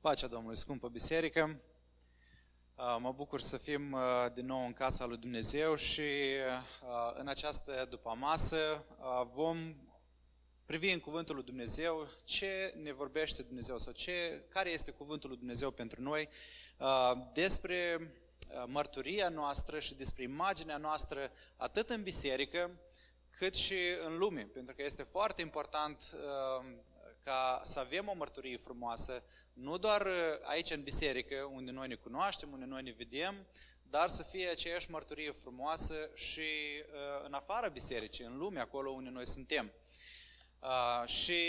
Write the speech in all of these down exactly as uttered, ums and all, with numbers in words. Pacea Domnului, scumpă biserică! Mă bucur să fim din nou în casa lui Dumnezeu și în această după-masă vom privi în Cuvântul lui Dumnezeu ce ne vorbește Dumnezeu sau ce, care este Cuvântul lui Dumnezeu pentru noi despre mărturia noastră și despre imaginea noastră atât în biserică cât și în lume, pentru că este foarte important ca să avem o mărturie frumoasă, nu doar aici în biserică, unde noi ne cunoaștem, unde noi ne vedem, dar să fie aceeași mărturie frumoasă și uh, în afara bisericii, în lume, acolo unde noi suntem. Uh, și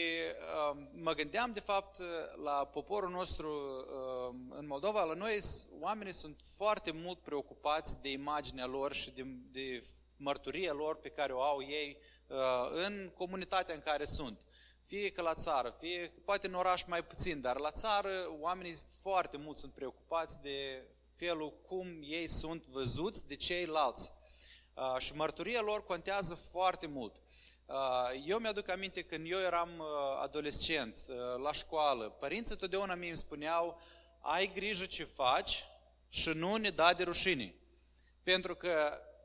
uh, mă gândeam, de fapt, la poporul nostru uh, în Moldova, la noi oamenii sunt foarte mult preocupați de imaginea lor și de, de mărturia lor pe care o au ei uh, în comunitatea în care sunt. Fie că la țară, fie poate în oraș mai puțin, dar la țară oamenii foarte mult sunt preocupați de felul cum ei sunt văzuți de ceilalți. Uh, și mărturia lor contează foarte mult. Uh, eu mi-aduc aminte când eu eram uh, adolescent, uh, la școală, părinții totdeauna mie îmi spuneau: ai grijă ce faci și nu ne da de rușine. Pentru că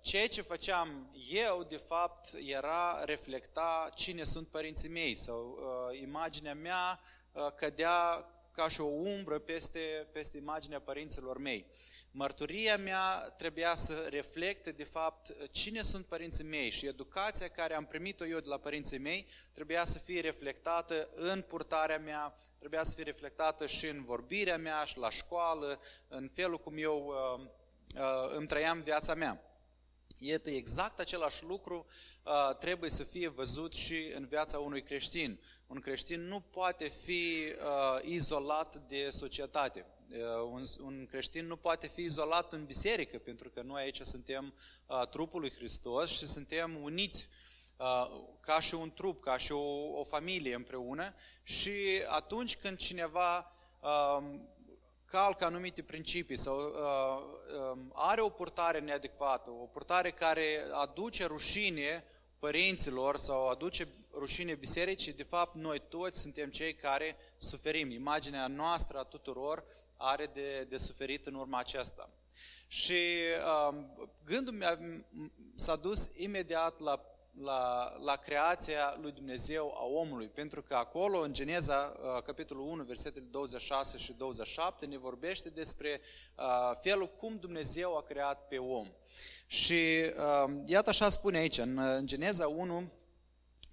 ceea ce făceam eu, de fapt, era reflecta cine sunt părinții mei sau uh, imaginea mea uh, cădea ca și o umbră peste, peste imaginea părinților mei. Mărturia mea trebuia să reflecte, de fapt, cine sunt părinții mei și educația care am primit-o eu de la părinții mei trebuia să fie reflectată în purtarea mea, trebuia să fie reflectată și în vorbirea mea, și la școală, în felul cum eu uh, uh, îmi trăiam viața mea. Iată, exact același lucru uh, trebuie să fie văzut și în viața unui creștin. Un creștin nu poate fi uh, izolat de societate. Uh, un, un creștin nu poate fi izolat în biserică, pentru că noi aici suntem uh, trupul lui Hristos și suntem uniți uh, ca și un trup, ca și o, o familie împreună. Și atunci când cineva Uh, calcă anumite principii sau uh, uh, are o purtare neadecvată, o purtare care aduce rușine părinților sau aduce rușine bisericii, de fapt noi toți suntem cei care suferim. Imaginea noastră a tuturor are de, de suferit în urma aceasta. Și uh, gândul meu s-a dus imediat la La, la creația lui Dumnezeu a omului, pentru că acolo în Geneza, capitolul unu, versetele douăzeci și șase și douăzeci și șapte ne vorbește despre uh, felul cum Dumnezeu a creat pe om. Și uh, iată așa spune aici, în, în Geneza unu,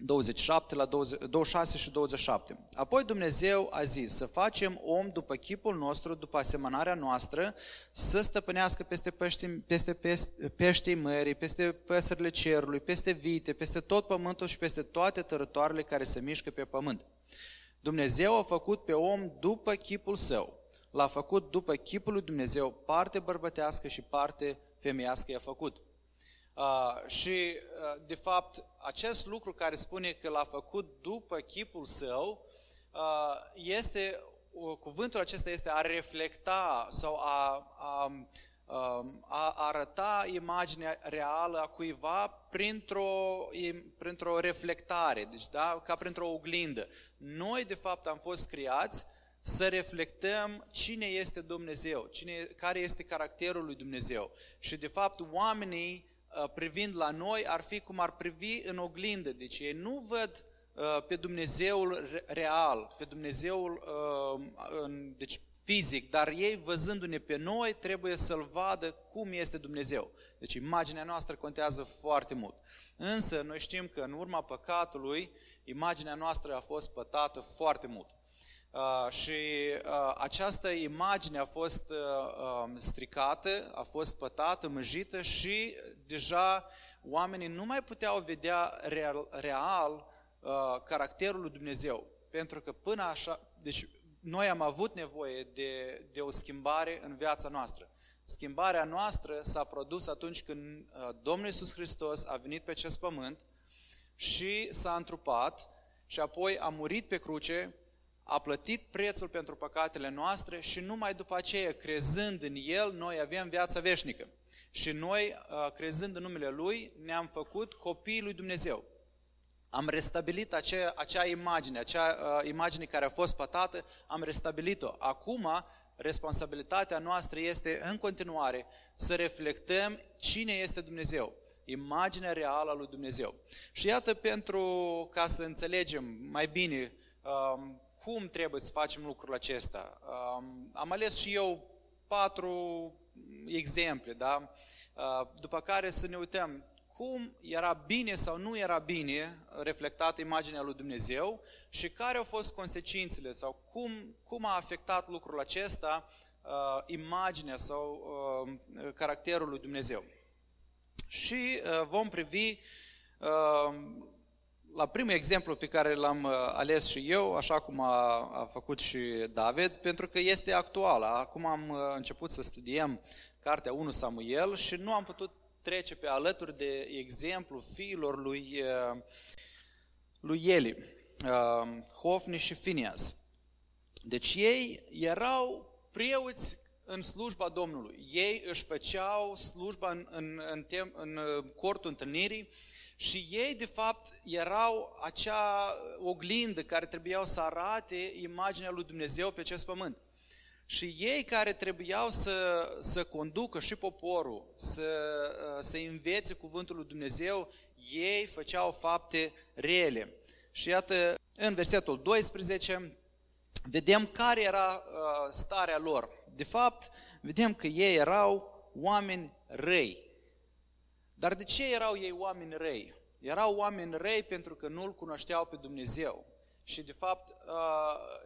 douăzeci și șapte la douăzeci, douăzeci și șase și douăzeci și șapte. Apoi Dumnezeu a zis: să facem om după chipul nostru, după asemănarea noastră, să stăpânească peste peștii, peste peștii mării, peste păsările cerului, peste vite, peste tot pământul și peste toate tărătoarele care se mișcă pe pământ. Dumnezeu a făcut pe om după chipul său. L-a făcut după chipul lui Dumnezeu, parte bărbătească și parte femeiască i-a făcut. Uh, și, uh, de fapt, acest lucru care spune că l-a făcut după chipul său, uh, este, uh, cuvântul acesta este a reflecta sau a, a, uh, a arăta imaginea reală a cuiva printr-o, printr-o reflectare, deci, da, ca printr-o oglindă. Noi, de fapt, am fost creați să reflectăm cine este Dumnezeu, cine, care este caracterul lui Dumnezeu. Și, de fapt, oamenii privind la noi ar fi cum ar privi în oglindă, deci ei nu văd uh, pe Dumnezeul real, pe Dumnezeul uh, în, deci fizic, dar ei văzându-ne pe noi trebuie să-L vadă cum este Dumnezeu. Deci imaginea noastră contează foarte mult. Însă noi știm că în urma păcatului imaginea noastră a fost pătată foarte mult. Uh, și uh, această imagine a fost uh, stricată, a fost pătată, mânjită și deja oamenii nu mai puteau vedea real, real uh, caracterul lui Dumnezeu. Pentru că până așa, deci noi am avut nevoie de, de o schimbare în viața noastră. Schimbarea noastră s-a produs atunci când uh, Domnul Iisus Hristos a venit pe acest pământ și s-a întrupat și apoi a murit pe cruce, a plătit prețul pentru păcatele noastre și numai după aceea, crezând în El, noi avem viața veșnică. Și noi, crezând în numele Lui, ne-am făcut copiii lui Dumnezeu. Am restabilit acea, acea imagine, acea uh, imagine care a fost pătată, am restabilit-o. Acum, responsabilitatea noastră este în continuare să reflectăm cine este Dumnezeu, imaginea reală a lui Dumnezeu. Și iată, pentru ca să înțelegem mai bine uh, cum trebuie să facem lucrul acesta, uh, am ales și eu patru exemple, da? uh, după care să ne uităm cum era bine sau nu era bine reflectată imaginea lui Dumnezeu și care au fost consecințele sau cum, cum a afectat lucrul acesta uh, imaginea sau uh, caracterul lui Dumnezeu. Și uh, vom privi uh, la primul exemplu pe care l-am uh, ales și eu, așa cum a, a făcut și David, pentru că este actual. Acum am uh, început să studiem cartea întâi Samuel și nu am putut trece pe alături de exemplu fiilor lui, lui Eli, Hofni și Fineas. Deci ei erau preoți în slujba Domnului. Ei își făceau slujba în, în, în, tem, în cortul întâlnirii și ei de fapt erau acea oglindă care trebuiau să arate imaginea lui Dumnezeu pe acest pământ. Și ei care trebuiau să, să conducă și poporul, să, să învețe cuvântul lui Dumnezeu, ei făceau fapte rele. Și iată, în versetul doisprezece, vedem care era starea lor. De fapt, vedem că ei erau oameni răi. Dar de ce erau ei oameni răi? Erau oameni răi pentru că nu-L cunoșteau pe Dumnezeu. Și de fapt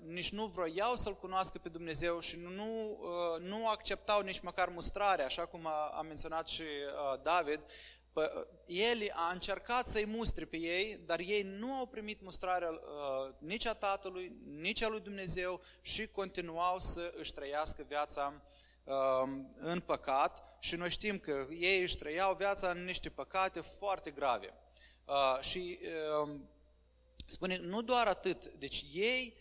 nici nu vroiau să-L cunoască pe Dumnezeu și nu, nu acceptau nici măcar mustrarea, așa cum a menționat și David. El a încercat să-i mustre pe ei, dar ei nu au primit mustrarea nici a Tatălui, nici a lui Dumnezeu și continuau să își trăiască viața în păcat. Și noi știm că ei își trăiau viața în niște păcate foarte grave. Și spune, nu doar atât, deci ei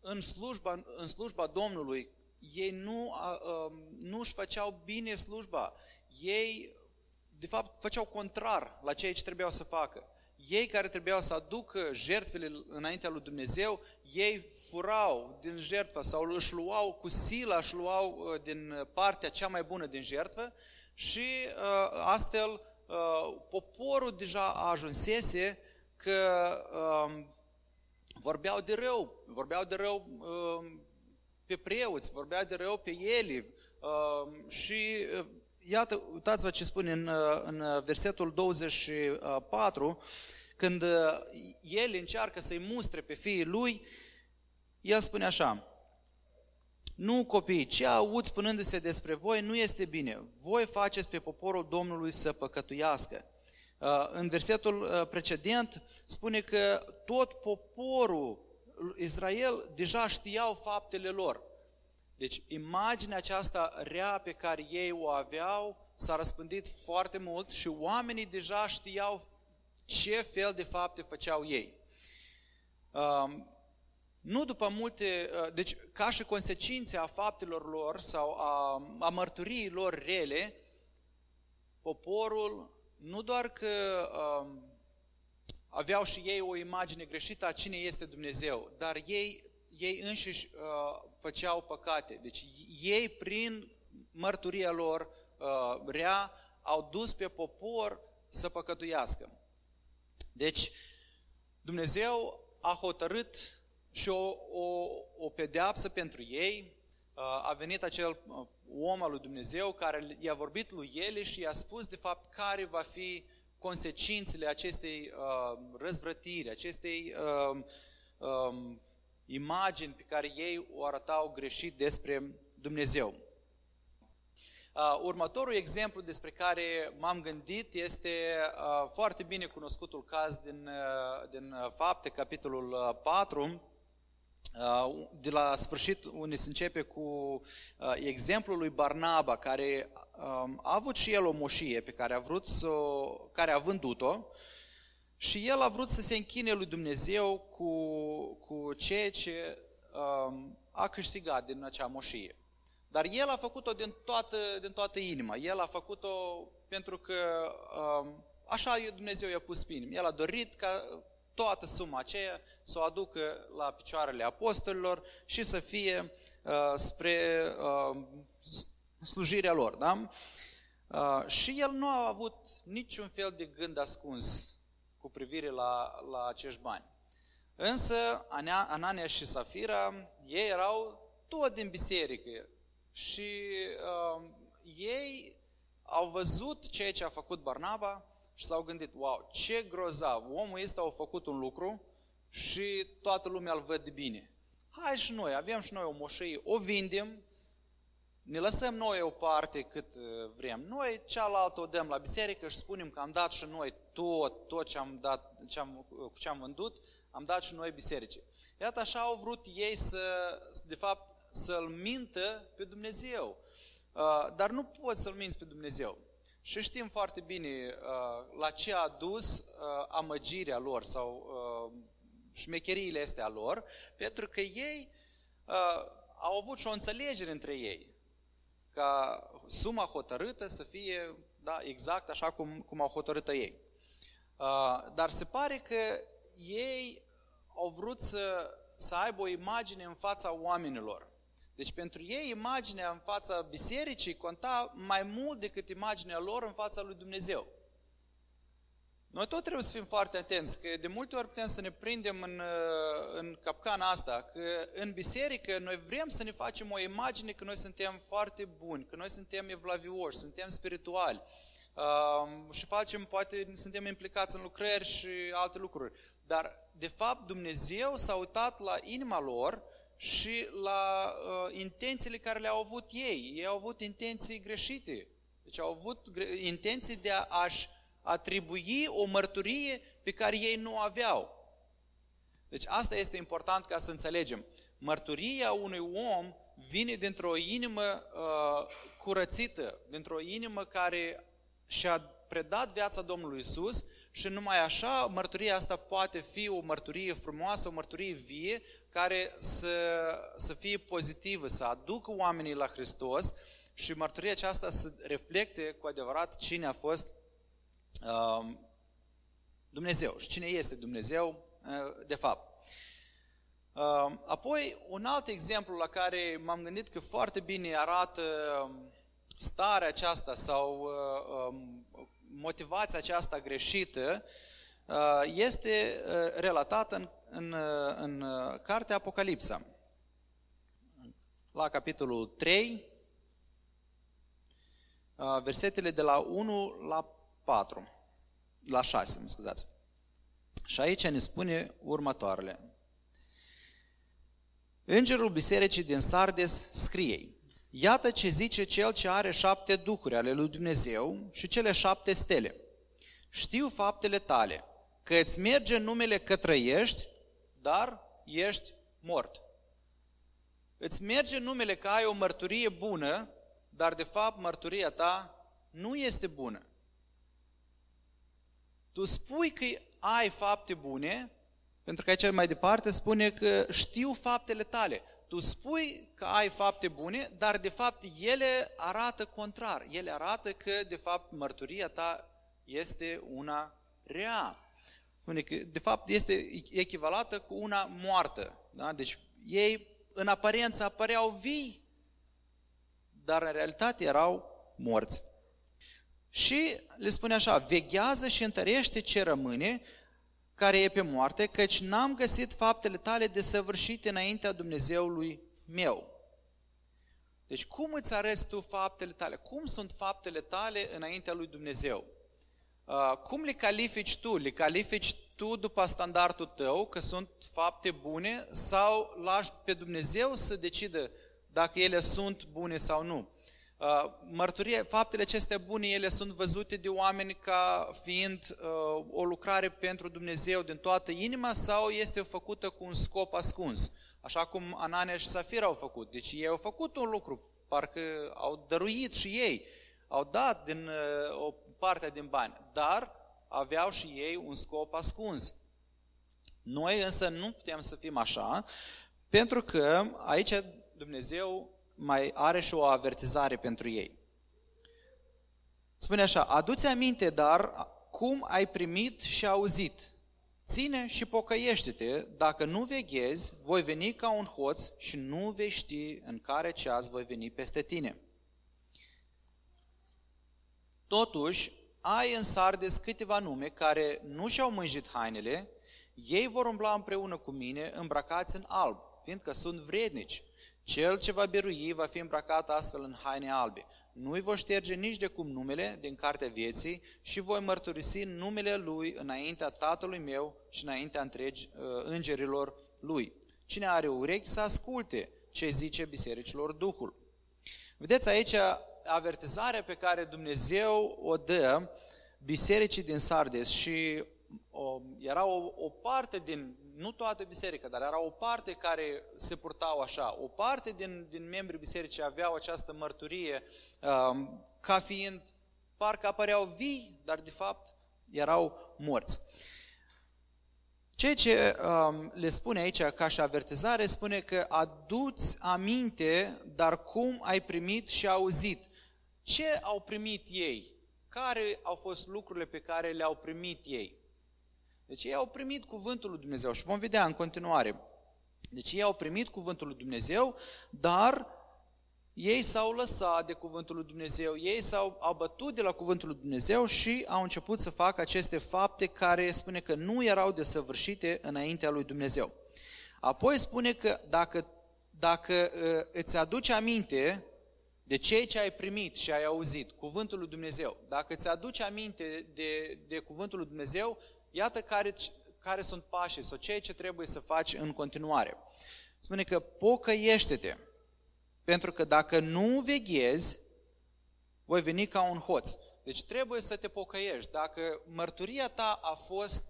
în slujba, în slujba Domnului, ei nu, nu își făceau bine slujba, ei de fapt făceau contrar la ceea ce trebuiau să facă. Ei care trebuiau să aducă jertfele înaintea lui Dumnezeu, ei furau din jertfă sau își luau cu sila, își luau din partea cea mai bună din jertfă și astfel poporul deja a ajunsese că um, vorbeau de rău, vorbeau de rău um, pe preoți, vorbeau de rău pe Eli. Um, și uh, iată, uitați-vă ce spune în, în versetul douăzeci și patru, când el încearcă să-i mustre pe fiii lui, el spune așa: nu, copii, ce aud spunându-se despre voi nu este bine. Voi faceți pe poporul Domnului să păcătuiască. În versetul precedent spune că tot poporul Israel deja știau faptele lor. Deci imaginea aceasta rea pe care ei o aveau s-a răspândit foarte mult și oamenii deja știau ce fel de fapte făceau ei. Nu după multe, deci ca și consecințe a faptelor lor sau a, a mărturii lor rele, poporul nu doar că a, aveau și ei o imagine greșită a cine este Dumnezeu, dar ei, ei înșiși a, făceau păcate. Deci ei prin mărturia lor a, rea au dus pe popor să păcătuiască. Deci Dumnezeu a hotărât și o, o, o pedeapsă pentru ei. A venit acel om al lui Dumnezeu care i-a vorbit lui Eli și i-a spus de fapt care va fi consecințele acestei uh, răzvrătiri, acestei uh, uh, imagini pe care ei o arătau greșit despre Dumnezeu. Uh, următorul exemplu despre care m-am gândit este uh, foarte bine cunoscutul caz din, uh, din Fapte, capitolul uh, patru, de la sfârșit unde se începe cu exemplul lui Barnaba, care a avut și el o moșie pe care a vrut să, care a vândut-o și el a vrut să se închine lui Dumnezeu cu, cu ceea ce a câștigat din acea moșie. Dar el a făcut-o din toată, din toată inima, el a făcut-o pentru că Așa Dumnezeu i-a pus pe inimă. El a dorit ca toată suma aceea să o aducă la picioarele apostolilor și să fie uh, spre uh, slujirea lor. Da? Uh, și el nu a avut niciun fel de gând ascuns cu privire la, la acești bani. Însă Anania și Safira, ei erau tot din biserică și uh, ei au văzut ceea ce a făcut Barnaba și s-au gândit, wow, ce grozav, omul ăsta a făcut un lucru și toată lumea îl văd bine. Hai și noi, avem și noi o moșie, o vindem, ne lăsăm noi o parte cât vrem noi, cealaltă o dăm la biserică și spunem că am dat și noi tot, tot ce am dat, ce am, ce am vândut, am dat și noi bisericii. Iată așa au vrut ei să, de fapt, să-L mintă pe Dumnezeu. Dar nu poți să-L minți pe Dumnezeu. Și știm foarte bine la ce a dus amăgirea lor sau șmecheriile astea lor, pentru că ei au avut și o înțelegere între ei ca suma hotărâtă să fie, da, exact așa cum, cum au hotărât ei. Dar se pare că ei au vrut să, să aibă o imagine în fața oamenilor. Deci pentru ei imaginea în fața bisericii conta mai mult decât imaginea lor în fața lui Dumnezeu. Noi tot trebuie să fim foarte atenți, că de multe ori putem să ne prindem în, în capcana asta, că în biserică noi vrem să ne facem o imagine că noi suntem foarte buni, că noi suntem evlavioși, suntem spirituali și facem, poate suntem implicați în lucrări și alte lucruri. Dar de fapt Dumnezeu s-a uitat la inima lor și la uh, intențiile care le-au avut ei. Ei au avut intenții greșite. Deci au avut intenții de a, a-și atribui o mărturie pe care ei nu o aveau. Deci asta este important ca să înțelegem. Mărturia unui om vine dintr-o inimă uh, curățită, dintr-o inimă care și-a predat viața Domnului Iisus și numai așa mărturia asta poate fi o mărturie frumoasă, o mărturie vie, care să, să fie pozitivă, să aducă oamenii la Hristos și mărturia aceasta să reflecte cu adevărat cine a fost uh, Dumnezeu și cine este Dumnezeu uh, de fapt. Uh, apoi, un alt exemplu la care m-am gândit că foarte bine arată starea aceasta sau uh, um, motivația aceasta greșită este relatată în, în, în cartea Apocalipsa, la capitolul trei, versetele de la unu la patru, la șase, mă scuzați. Și aici ne spune următoarele. Îngerul bisericii din Sardes scrie: iată ce zice cel ce are șapte duhuri ale lui Dumnezeu și cele șapte stele. Știu faptele tale, că îți merge numele că trăiești, dar ești mort. Îți merge numele că ai o mărturie bună, dar de fapt mărturia ta nu este bună. Tu spui că ai fapte bune, pentru că aici mai departe spune că știu faptele tale. Tu spui că ai fapte bune, dar de fapt ele arată contrar. Ele arată că de fapt mărturia ta este una rea. De fapt este echivalată cu una moartă. Da? Deci ei în aparență apăreau vii, dar în realitate erau morți. Și le spune așa: veghează și întărește ce rămâne, care e pe moarte, căci n-am găsit faptele tale desăvârșite înaintea Dumnezeului meu. Deci cum îți arăți tu faptele tale? Cum sunt faptele tale înaintea lui Dumnezeu? Cum le califici tu? Le califici tu după standardul tău, că sunt fapte bune, sau lași pe Dumnezeu să decidă dacă ele sunt bune sau nu? Mărturie, faptele acestea bune, ele sunt văzute de oameni ca fiind uh, o lucrare pentru Dumnezeu din toată inima, sau este făcută cu un scop ascuns, așa cum Anania și Safira au făcut. Deci ei au făcut un lucru, parcă au dăruit și ei, au dat din, uh, o parte din bani, dar aveau și ei un scop ascuns. Noi însă nu putem să fim așa, pentru că aici Dumnezeu mai are și o avertizare pentru ei. Spune așa: adu-ți aminte, dar cum ai primit și auzit. Ține și pocăiește-te, dacă nu veghezi, voi veni ca un hoț și nu vei ști în care ceas voi veni peste tine. Totuși, ai în Sardes câteva nume care nu și-au mânjit hainele, ei vor umbla împreună cu mine îmbrăcați în alb, fiindcă sunt vrednici. Cel ce va birui va fi îmbrăcat astfel în haine albe. Nu-i voi șterge nici de cum numele din cartea vieții și voi mărturisi numele lui înaintea Tatălui meu și înaintea întregi, îngerilor lui. Cine are urechi să asculte ce zice bisericilor Duhul. Vedeți aici avertizarea pe care Dumnezeu o dă bisericii din Sardes și o, era o, o parte din, nu toată biserica, dar era o parte care se purtau așa. O parte din, din membrii bisericii aveau această mărturie um, ca fiind, parcă apăreau vii, dar de fapt erau morți. Ceea ce um, le spune aici ca și avertizare, spune că aduți aminte, dar cum ai primit și auzit. Ce au primit ei? Care au fost lucrurile pe care le-au primit ei? Deci ei au primit cuvântul lui Dumnezeu și vom vedea în continuare. Deci ei au primit cuvântul lui Dumnezeu, dar ei s-au lăsat de cuvântul lui Dumnezeu, ei s-au abătut de la cuvântul lui Dumnezeu și au început să facă aceste fapte care spune că nu erau desăvârșite înaintea lui Dumnezeu. Apoi spune că dacă, dacă îți aduci aminte de ceea ce ai primit și ai auzit, cuvântul lui Dumnezeu, dacă îți aduci aminte de, de cuvântul lui Dumnezeu, iată care, care sunt pașii sau ceea ce trebuie să faci în continuare. Spune că pocăiește-te, pentru că dacă nu veghezi, voi veni ca un hoț. Deci trebuie să te pocăiești. Dacă mărturia ta a fost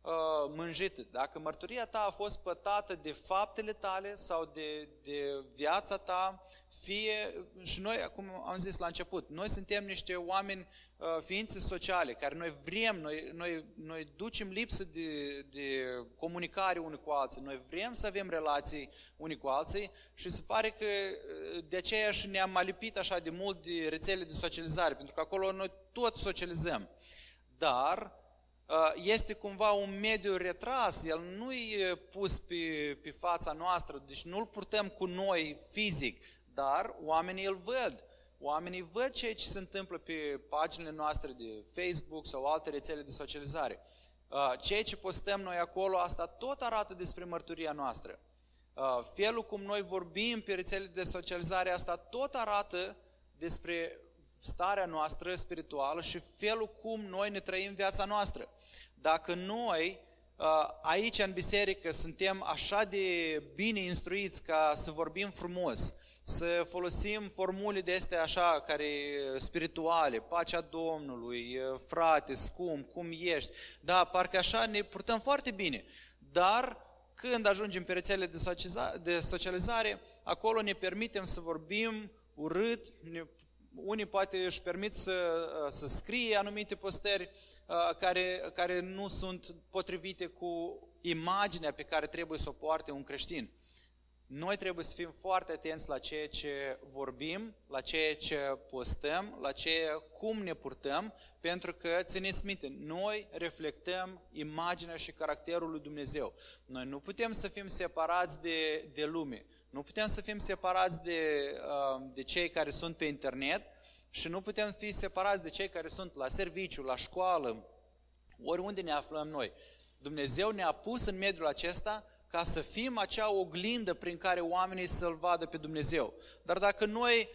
uh, mânjită, dacă mărturia ta a fost pătată de faptele tale sau de, de viața ta, fie, și noi, cum am zis la început, noi suntem niște oameni, ființe sociale, care noi vrem, noi, noi, noi ducem lipsă de, de comunicare unii cu alții, noi vrem să avem relații unii cu alții și se pare că de aceea și ne-am alipit așa de mult de rețele de socializare, pentru că acolo noi tot socializăm. Dar este cumva un mediu retras, el nu e pus pe, pe fața noastră, deci nu-l purtăm cu noi fizic, dar oamenii îl văd. Oamenii văd ceea ce se întâmplă pe paginile noastre de Facebook sau alte rețele de socializare. Ceea ce postăm noi acolo, asta tot arată despre mărturia noastră. Felul cum noi vorbim pe rețele de socializare, asta tot arată despre starea noastră spirituală și felul cum noi ne trăim viața noastră. Dacă noi aici în biserică suntem așa de bine instruiți ca să vorbim frumos, să folosim formule de astea așa, care spirituale, pacea Domnului, frate, scump, cum ești, da, parcă așa ne purtăm foarte bine, dar când ajungem pe rețelele de socializare, acolo ne permitem să vorbim urât, ne, unii poate își permit să, să scrie anumite postări care, care nu sunt potrivite cu imaginea pe care trebuie să o poarte un creștin. Noi trebuie să fim foarte atenți la ceea ce vorbim, la ceea ce postăm, la ceea cum ne purtăm, pentru că, țineți minte, noi reflectăm imaginea și caracterul lui Dumnezeu. Noi nu putem să fim separați de, de lume, nu putem să fim separați de, de cei care sunt pe internet și nu putem fi separați de cei care sunt la serviciu, la școală, oriunde ne aflăm noi. Dumnezeu ne-a pus în mediul acesta ca să fim acea oglindă prin care oamenii să-L vadă pe Dumnezeu. Dar dacă noi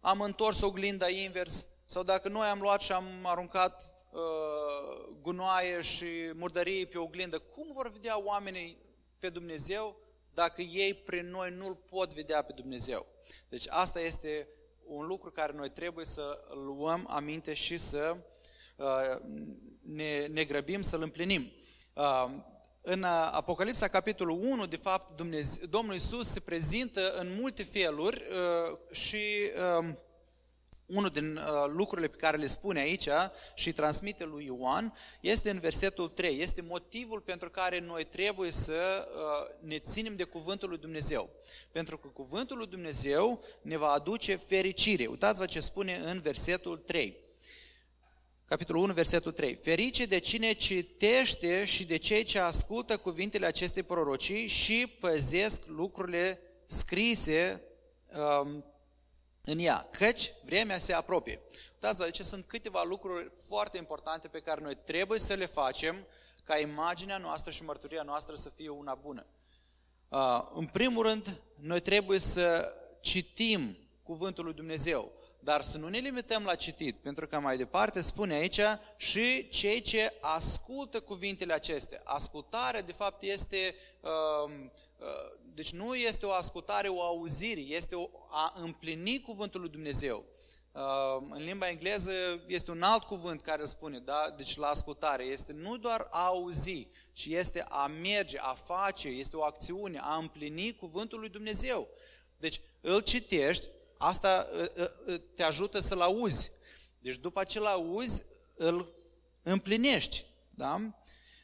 am întors oglinda invers, sau dacă noi am luat și am aruncat uh, gunoaie și murdărie pe oglindă, cum vor vedea oamenii pe Dumnezeu dacă ei prin noi nu-L pot vedea pe Dumnezeu? Deci asta este un lucru care noi trebuie să luăm aminte și să uh, ne, ne grăbim să-L împlinim. Uh, În Apocalipsa, capitolul unu, de fapt, Dumnezeu, Domnul Iisus se prezintă în multe feluri și unul din lucrurile pe care le spune aici și transmite lui Ioan este în versetul trei. Este motivul pentru care noi trebuie să ne ținem de cuvântul lui Dumnezeu. Pentru că cuvântul lui Dumnezeu ne va aduce fericire. Uitați-vă ce spune în versetul trei. capitolul unu, versetul trei. Ferice de cine citește și de cei ce ascultă cuvintele acestei prorocii și păzesc lucrurile scrise um, în ea, căci vremea se apropie. Uitați-vă, deci sunt câteva lucruri foarte importante pe care noi trebuie să le facem ca imaginea noastră și mărturia noastră să fie una bună. Uh, în primul rând, noi trebuie să citim cuvântul lui Dumnezeu, dar să nu ne limităm la citit, pentru că mai departe spune aici și cei ce ascultă cuvintele acestea. Ascultarea, de fapt, este, uh, uh, deci nu este o ascultare, o auzire, este o, a împlini cuvântul lui Dumnezeu. Uh, în limba engleză este un alt cuvânt care îl spune, da? Deci la ascultare este nu doar a auzi, ci este a merge, a face, este o acțiune, a împlini cuvântul lui Dumnezeu. Deci îl citești, asta te ajută să-l auzi. Deci după ce-l auzi, îl împlinești. Da?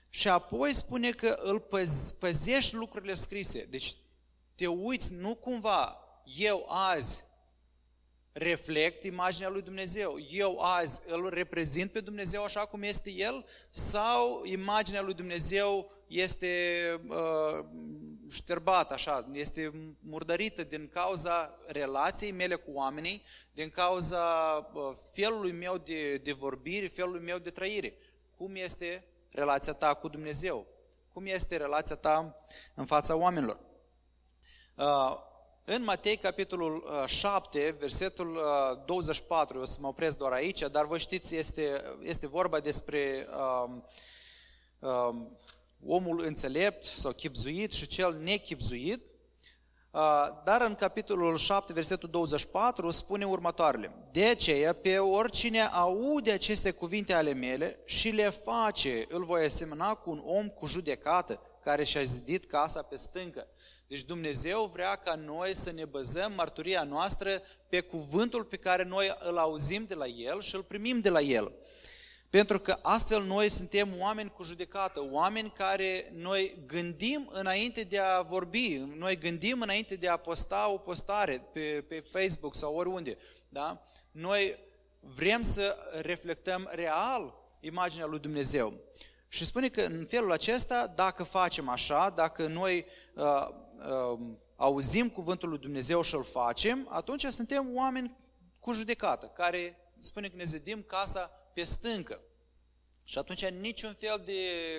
Și apoi spune că îl păzești lucrurile scrise. Deci te uiți, nu cumva eu azi reflect imaginea lui Dumnezeu, eu azi îl reprezint pe Dumnezeu așa cum este El, sau imaginea lui Dumnezeu este uh, șterbată, așa, este murdărită din cauza relației mele cu oamenii, din cauza uh, felului meu de, de vorbire, felului meu de trăire. Cum este relația ta cu Dumnezeu? Cum este relația ta în fața oamenilor? Uh, În Matei, capitolul șapte, versetul douăzeci și patru, o să mă opresc doar aici, dar vă știți, este, este vorba despre um, um, omul înțelept sau chibzuit și cel nechibzuit, uh, dar în capitolul șapte, versetul douăzeci și patru, spune următoarele. De aceea, pe oricine aude aceste cuvinte ale mele și le face, îl voi asemăna cu un om cu judecată, care și-a zidit casa pe stâncă. Deci Dumnezeu vrea ca noi să ne bazăm mărturia noastră pe cuvântul pe care noi îl auzim de la El și îl primim de la El. Pentru că astfel noi suntem oameni cu judecată, oameni care noi gândim înainte de a vorbi, noi gândim înainte de a posta o postare pe, pe Facebook sau oriunde. Da? Noi vrem să reflectăm real imaginea lui Dumnezeu. Și spune că în felul acesta, dacă facem așa, dacă noi uh, uh, auzim cuvântul lui Dumnezeu și îl facem, atunci suntem oameni cu judecată, care spune că ne zidim casa pe stâncă. Și atunci niciun fel de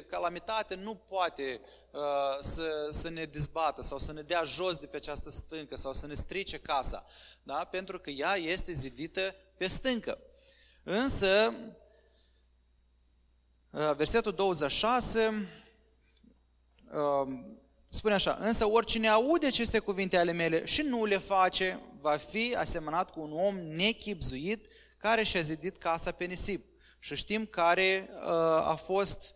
calamitate nu poate uh, să, să ne dezbată sau să ne dea jos de pe această stâncă sau să ne strice casa, da? Pentru că ea este zidită pe stâncă. Însă, versetul douăzeci și șase spune așa: însă oricine aude aceste cuvinte ale mele și nu le face, va fi asemănat cu un om nechibzuit care și-a zidit casa pe nisip. Și știm care a fost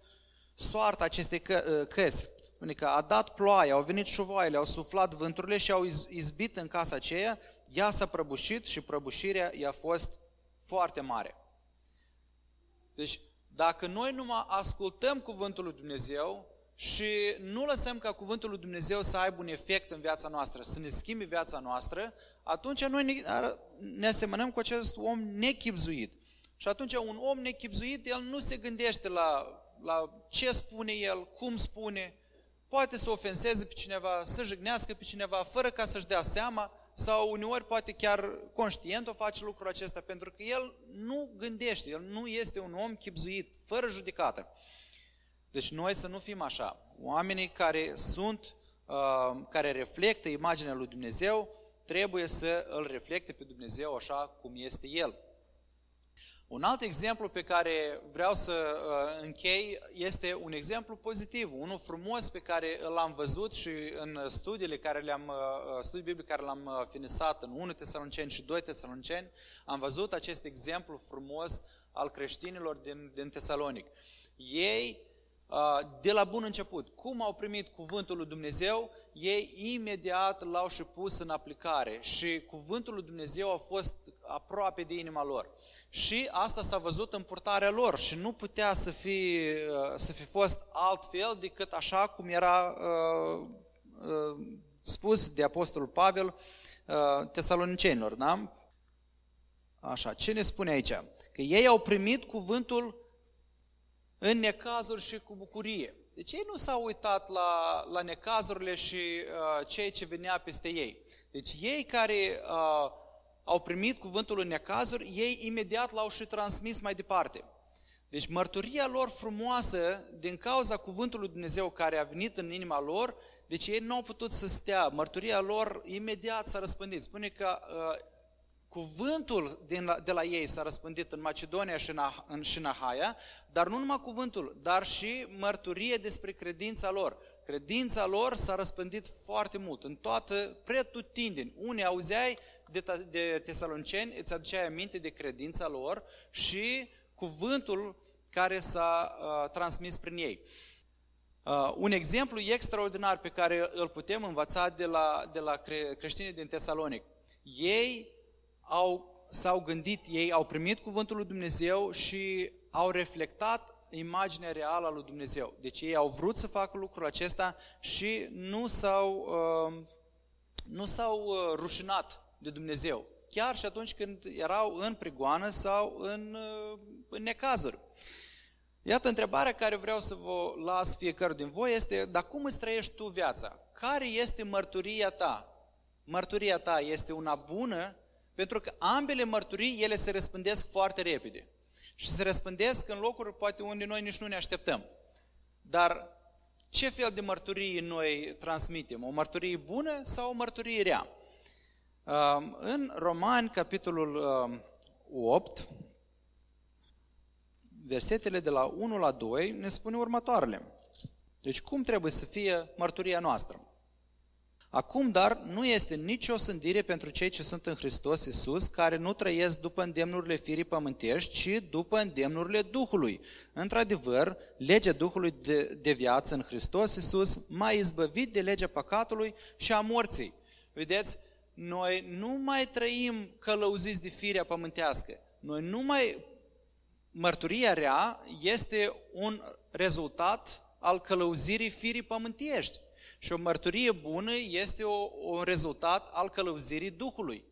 soarta acestei căsi. Spune că a dat ploaia, au venit șuvoaiele, au suflat vânturile și au izbit în casa aceea, ea s-a prăbușit și prăbușirea i-a fost foarte mare. Deci, dacă noi numai ascultăm cuvântul lui Dumnezeu și nu lăsăm ca cuvântul lui Dumnezeu să aibă un efect în viața noastră, să ne schimbe viața noastră, atunci noi ne, ne asemănăm cu acest om nechibzuit. Și atunci un om nechibzuit, el nu se gândește la, la ce spune el, cum spune, poate să ofenseze pe cineva, să jignească pe cineva, fără ca să-și dea seama, sau uneori poate chiar conștient o face lucrul acesta, pentru că el nu gândește, el nu este un om chibzuit, fără judecată. Deci noi să nu fim așa. Oamenii care sunt, care reflectă imaginea lui Dumnezeu, trebuie să îl reflecte pe Dumnezeu așa cum este El. Un alt exemplu pe care vreau să închei este un exemplu pozitiv, unul frumos pe care l-am văzut și în studiile care le-am, studii biblice care l-am finisat în unu Tesaloniceni și doi Tesaloniceni, am văzut acest exemplu frumos al creștinilor din, din Tesalonic. Ei, de la bun început, cum au primit cuvântul lui Dumnezeu, ei imediat l-au și pus în aplicare și cuvântul lui Dumnezeu a fost aproape de inima lor. Și asta s-a văzut în purtarea lor și nu putea să fi, să fi fost altfel decât așa cum era uh, uh, spus de Apostolul Pavel uh, tesalonicenilor. Da? Așa, ce ne spune aici? Că ei au primit cuvântul în necazuri și cu bucurie. Deci ei nu s-au uitat la, la necazurile și uh, ceea ce venea peste ei. Deci ei care uh, au primit cuvântul în necazuri, ei imediat l-au și transmis mai departe. Deci mărturia lor frumoasă, din cauza cuvântului Dumnezeu care a venit în inima lor, deci ei nu au putut să stea, mărturia lor imediat s-a răspândit. Spune că uh, cuvântul din la, de la ei s-a răspândit în Macedonia și în, în, și în Ahaia, dar nu numai cuvântul, dar și mărturie despre credința lor. Credința lor s-a răspândit foarte mult, în toată pretutindeni. Unii auzeai de, de tesaloniceni, îți aduceai aminte de credința lor și cuvântul care s-a uh, transmis prin ei. Uh, un exemplu extraordinar pe care îl putem învăța de la, de la cre, creștinii din Tesalonic. Ei au, s-au gândit, ei au primit cuvântul lui Dumnezeu și au reflectat imaginea reală a lui Dumnezeu. Deci ei au vrut să facă lucrul acesta și nu s-au, uh, nu s-au rușinat de Dumnezeu, chiar și atunci când erau în prigoană sau în, în necazuri. Iată întrebarea care vreau să vă las fiecare din voi este, dar cum îți trăiești tu viața? Care este mărturia ta? Mărturia ta este una bună, pentru că ambele mărturii, ele se răspândesc foarte repede. Și se răspândesc în locuri poate unde noi nici nu ne așteptăm. Dar ce fel de mărturii noi transmitem? O mărturie bună sau o mărturie rea? În Romani, capitolul opt, versetele de la unu la doi, ne spune următoarele. Deci cum trebuie să fie mărturia noastră? Acum, dar, nu este nicio osândire pentru cei ce sunt în Hristos Iisus, care nu trăiesc după îndemnurile firii pământești, ci după îndemnurile Duhului. Într-adevăr, legea Duhului de, de viață în Hristos Iisus m-a izbăvit de legea păcatului și a morții. Vedeți? Noi nu mai trăim călăuziți de firea pământească. Noi nu mai... Mărturia rea este un rezultat al călăuzirii firii pământești. Și o mărturie bună este o, un rezultat al călăuzirii Duhului.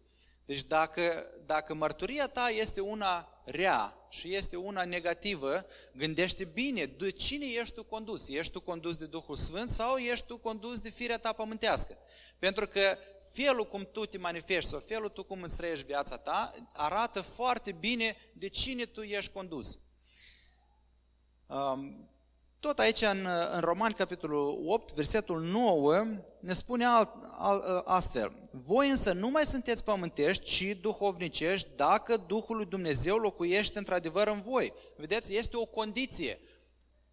Deci dacă, dacă mărturia ta este una rea și este una negativă, gândește bine de cine ești tu condus. Ești tu condus de Duhul Sfânt sau ești tu condus de firea ta pământească? Pentru că felul cum tu te manifesti sau felul tu cum îți trăiești viața ta arată foarte bine de cine tu ești condus. Tot aici în, în Romani, capitolul opt, versetul nouă, ne spune alt, al, astfel. Voi însă nu mai sunteți pământești, ci duhovnicești, dacă Duhul lui Dumnezeu locuiește într-adevăr în voi. Vedeți, este o condiție.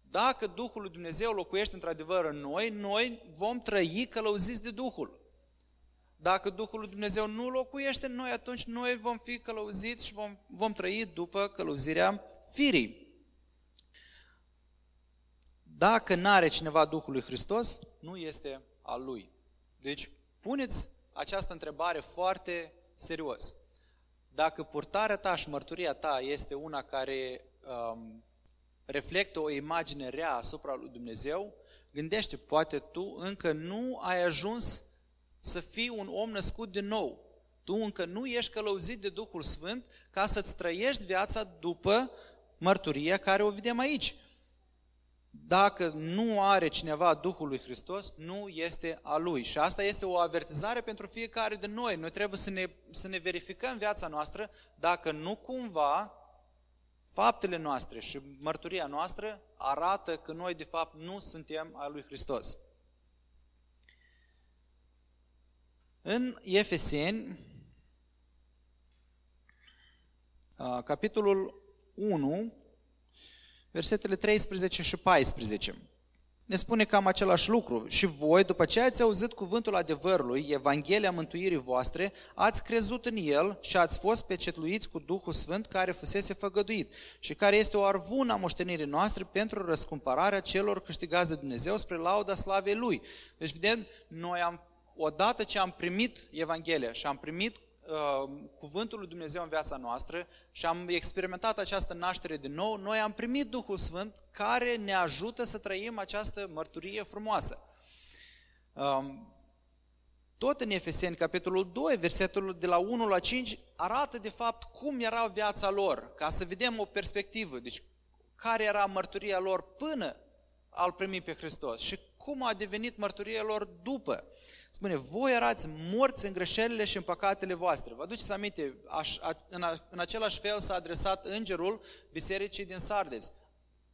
Dacă Duhul lui Dumnezeu locuiește într-adevăr în noi, noi vom trăi călăuziți de Duhul. Dacă Duhul lui Dumnezeu nu locuiește în noi, atunci noi vom fi călăuziți și vom, vom trăi după călăuzirea firii. Dacă n-are cineva Duhul lui Hristos, nu este al lui. Deci, puneți această întrebare foarte serios. Dacă purtarea ta și mărturia ta este una care um, reflectă o imagine rea asupra lui Dumnezeu, gândește, poate tu încă nu ai ajuns să fii un om născut din nou. Tu încă nu ești călăuzit de Duhul Sfânt ca să-ți trăiești viața după mărturia care o vedem aici. Dacă nu are cineva Duhul lui Hristos, nu este a lui. Și asta este o avertizare pentru fiecare de noi. Noi trebuie să ne, să ne verificăm viața noastră dacă nu cumva faptele noastre și mărturia noastră arată că noi de fapt nu suntem a lui Hristos. În Efeseni, capitolul unu, versetele treisprezece și paisprezece, ne spune cam același lucru. Și voi, după ce ați auzit cuvântul adevărului, Evanghelia mântuirii voastre, ați crezut în el și ați fost pecetluiți cu Duhul Sfânt care fusese făgăduit și care este o arvună a moștenirii noastre pentru răscumpărarea celor câștigați de Dumnezeu spre lauda slavei Lui. Deci, vedem, noi am odată ce am primit Evanghelia și am primit uh, cuvântul lui Dumnezeu în viața noastră și am experimentat această naștere din nou, noi am primit Duhul Sfânt care ne ajută să trăim această mărturie frumoasă. Uh, Tot în Efeseni, capitolul doi, versetul de la unu la cinci, arată de fapt cum era viața lor, ca să vedem o perspectivă, deci care era mărturia lor până al primi pe Hristos și cum a devenit mărturia lor după. Spune, voi erați morți în greșelile și în păcatele voastre. Vă aduceți aminte, aș, a, în, a, în același fel s-a adresat îngerul bisericii din Sardes.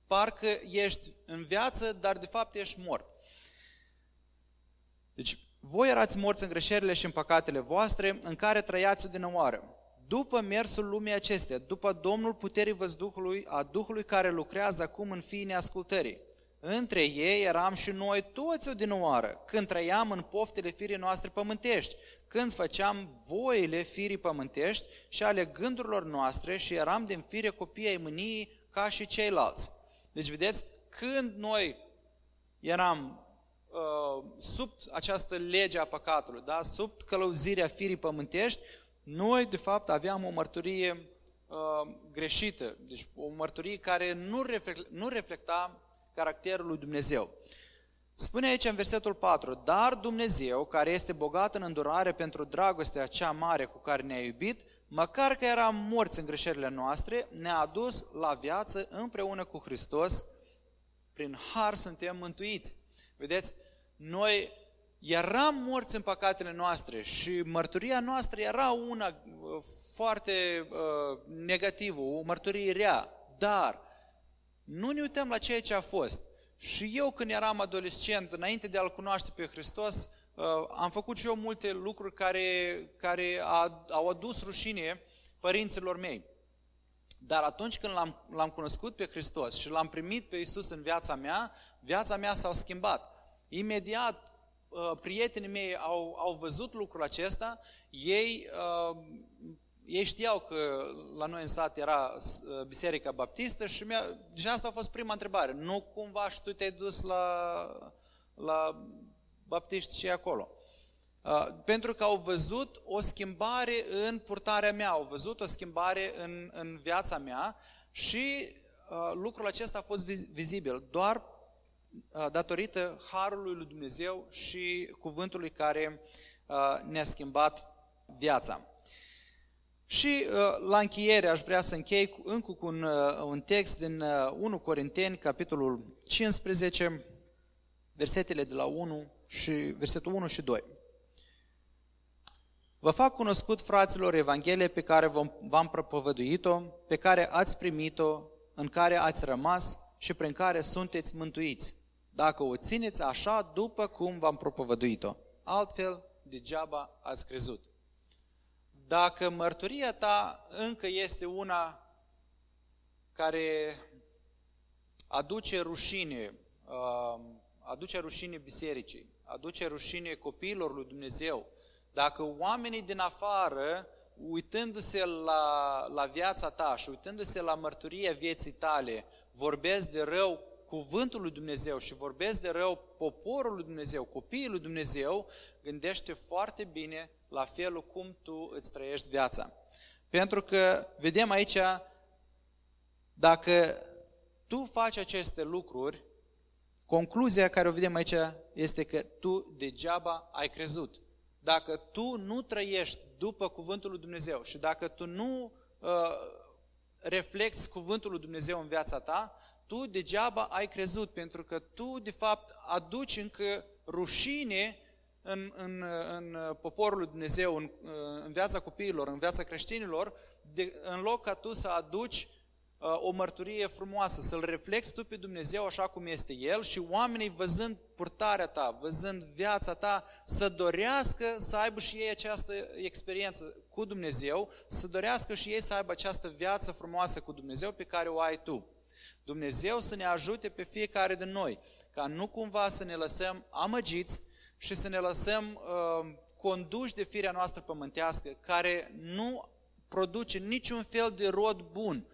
Parcă ești în viață, dar de fapt ești mort. Deci, voi erați morți în greșelile și în păcatele voastre, în care trăiați odinăoară, după mersul lumii acestea, după Domnul puterii văzduhului, a Duhului care lucrează acum în fiii neascultării. Între ei eram și noi toți odinăoară, când trăiam în poftele firii noastre pământești, când făceam voile firii pământești și ale gândurilor noastre și eram din fire copii ai mâniei ca și ceilalți. Deci vedeți, când noi eram uh, sub această lege a păcatului, da? Sub călăuzirea firii pământești, noi de fapt aveam o mărturie uh, greșită, deci o mărturie care nu, reflect, nu reflecta caracterul lui Dumnezeu. Spune aici în versetul patru, dar Dumnezeu, care este bogat în îndurare pentru dragostea cea mare cu care ne-a iubit, măcar că eram morți în greșelile noastre, ne-a adus la viață împreună cu Hristos, prin har suntem mântuiți. Vedeți, noi eram morți în păcatele noastre și mărturia noastră era una foarte uh, negativă, o mărturie rea, dar nu ne uităm la ceea ce a fost. Și eu când eram adolescent, înainte de a-L cunoaște pe Hristos, am făcut și eu multe lucruri care, care au adus rușine părinților mei. Dar atunci când l-am, l-am cunoscut pe Hristos și l-am primit pe Iisus în viața mea, viața mea s-a schimbat. Imediat prietenii mei au, au văzut lucrul acesta, ei... Ei știau că la noi în sat era Biserica Baptistă și, și asta a fost prima întrebare. Nu cumva și tu te-ai dus la, la baptiști și acolo. Uh, pentru că au văzut o schimbare în purtarea mea, au văzut o schimbare în, în viața mea și uh, lucrul acesta a fost vizibil doar uh, datorită harului lui Dumnezeu și cuvântului care uh, ne-a schimbat viața. Și la încheiere aș vrea să închei încă cu un, un text din unu Corinteni, capitolul cincisprezece, versetele de la unu și versetul unu și doi. Vă fac cunoscut, fraților, Evanghelia pe care v-am propovăduit-o, pe care ați primit-o, în care ați rămas și prin care sunteți mântuiți, dacă o țineți așa după cum v-am propovăduit-o. Altfel, degeaba ați crezut. Dacă mărturia ta încă este una care aduce rușine, aduce rușine bisericii, aduce rușine copiilor lui Dumnezeu, dacă oamenii din afară, uitându-se la, la viața ta și uitându-se la mărturia vieții tale, vorbesc de rău cuvântul lui Dumnezeu și vorbesc de rău poporul lui Dumnezeu, copiii lui Dumnezeu, gândește foarte bine la felul cum tu îți trăiești viața. Pentru că vedem aici, dacă tu faci aceste lucruri, concluzia care o vedem aici este că tu degeaba ai crezut. Dacă tu nu trăiești după cuvântul lui Dumnezeu și dacă tu nu uh, reflecti cuvântul lui Dumnezeu în viața ta, tu degeaba ai crezut, pentru că tu de fapt aduci încă rușine În, în, în poporul lui Dumnezeu, în, în viața copiilor, în viața creștinilor, de, în loc ca tu să aduci uh, o mărturie frumoasă, să-L reflecti tu pe Dumnezeu așa cum este El și oamenii, văzând purtarea ta, văzând viața ta, să dorească să aibă și ei această experiență cu Dumnezeu, să dorească și ei să aibă această viață frumoasă cu Dumnezeu pe care o ai tu. Dumnezeu să ne ajute pe fiecare din noi, ca nu cumva să ne lăsăm amăgiți și să ne lăsăm uh, conduși de firea noastră pământească, care nu produce niciun fel de rod bun.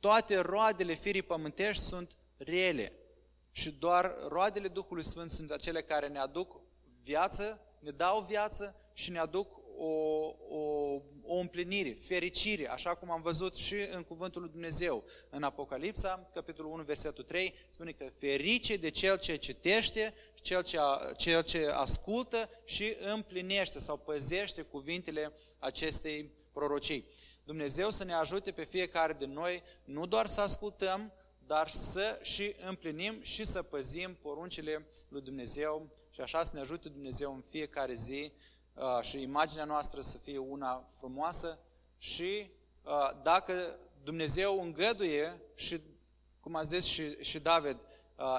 Toate roadele firii pământești sunt rele și doar roadele Duhului Sfânt sunt acele care ne aduc viață, ne dau viață și ne aduc o, o, o împlinire, fericire, așa cum am văzut și în Cuvântul lui Dumnezeu. În Apocalipsa, capitolul unu, versetul trei, spune că ferice de cel ce citește, cel ce, cel ce ascultă și împlinește sau păzește cuvintele acestei prorocii. Dumnezeu să ne ajute pe fiecare din noi, nu doar să ascultăm, dar să și împlinim și să păzim poruncile lui Dumnezeu și așa să ne ajute Dumnezeu în fiecare zi și imaginea noastră să fie una frumoasă și dacă Dumnezeu îngăduie și, cum a zis și, și David,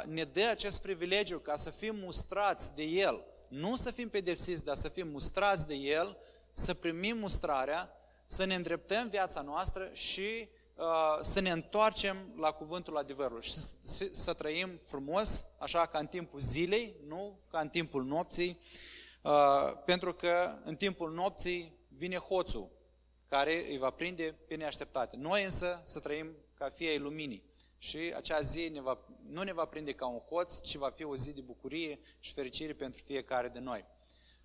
ne dă acest privilegiu ca să fim mustrați de El, nu să fim pedepsiți, dar să fim mustrați de El, să primim mustrarea, să ne îndreptăm viața noastră și să ne întoarcem la cuvântul adevărului și să trăim frumos, așa ca în timpul zilei, nu ca în timpul nopții, pentru că în timpul nopții vine hoțul care îi va prinde pe neașteptate. Noi însă să trăim ca fii ai luminii și acea zi ne va, nu ne va prinde ca un hoț, ci va fi o zi de bucurie și fericire pentru fiecare de noi.